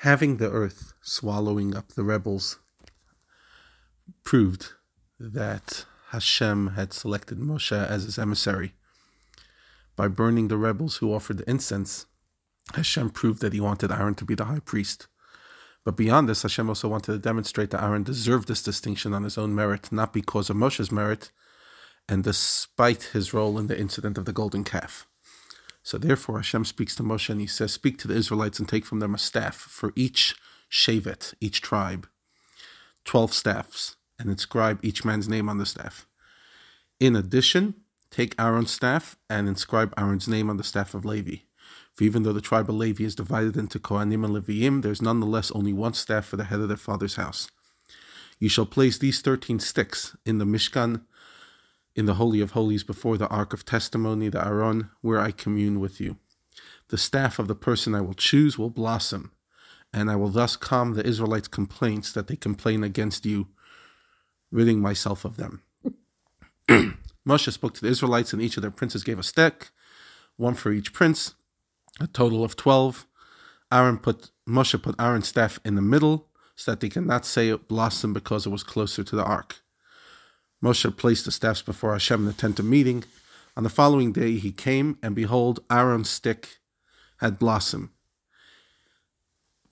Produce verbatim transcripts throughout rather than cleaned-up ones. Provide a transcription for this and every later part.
having the earth swallowing up the rebels proved that Hashem had selected Moshe as his emissary. By burning the rebels who offered the incense, Hashem proved that he wanted Aaron to be the high priest. But beyond this, Hashem also wanted to demonstrate that Aaron deserved this distinction on his own merit, not because of Moshe's merit, and despite his role in the incident of the golden calf. So therefore, Hashem speaks to Moshe and he says, "Speak to the Israelites and take from them a staff for each shevet, each tribe, twelve staffs, and inscribe each man's name on the staff. In addition, take Aaron's staff and inscribe Aaron's name on the staff of Levi. For even though the tribe of Levi is divided into Kohanim and Leviim, there is nonetheless only one staff for the head of their father's house. You shall place these thirteen sticks in the Mishkan, in the Holy of Holies, before the Ark of Testimony, the Aaron, where I commune with you. The staff of the person I will choose will blossom, and I will thus calm the Israelites' complaints that they complain against you, ridding myself of them." Moshe spoke to the Israelites, and each of their princes gave a stick, one for each prince, a total of twelve. Aaron put Moshe put Aaron's staff in the middle, so that they cannot say it blossomed because it was closer to the ark. Moshe placed the staffs before Hashem in the tent of meeting. On the following day he came, and behold, Aaron's stick had blossom.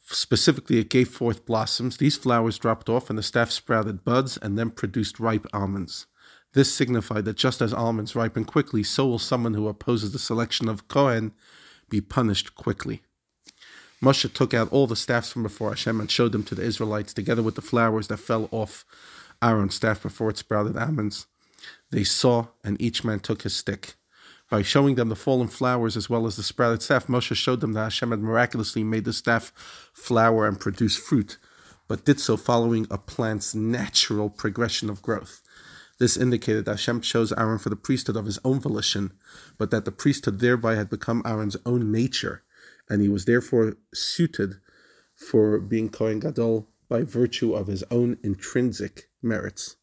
Specifically, it gave forth blossoms. These flowers dropped off, and the staff sprouted buds, and then produced ripe almonds. This signified that just as almonds ripen quickly, so will someone who opposes the selection of Kohen be punished quickly. Moshe took out all the staffs from before Hashem and showed them to the Israelites, together with the flowers that fell off Aaron's staff before it sprouted almonds. They saw, and each man took his stick. By showing them the fallen flowers as well as the sprouted staff, Moshe showed them that Hashem had miraculously made the staff flower and produce fruit, but did so following a plant's natural progression of growth. This indicated that Hashem chose Aaron for the priesthood of his own volition, but that the priesthood thereby had become Aaron's own nature, and he was therefore suited for being Kohen Gadol by virtue of his own intrinsic merits.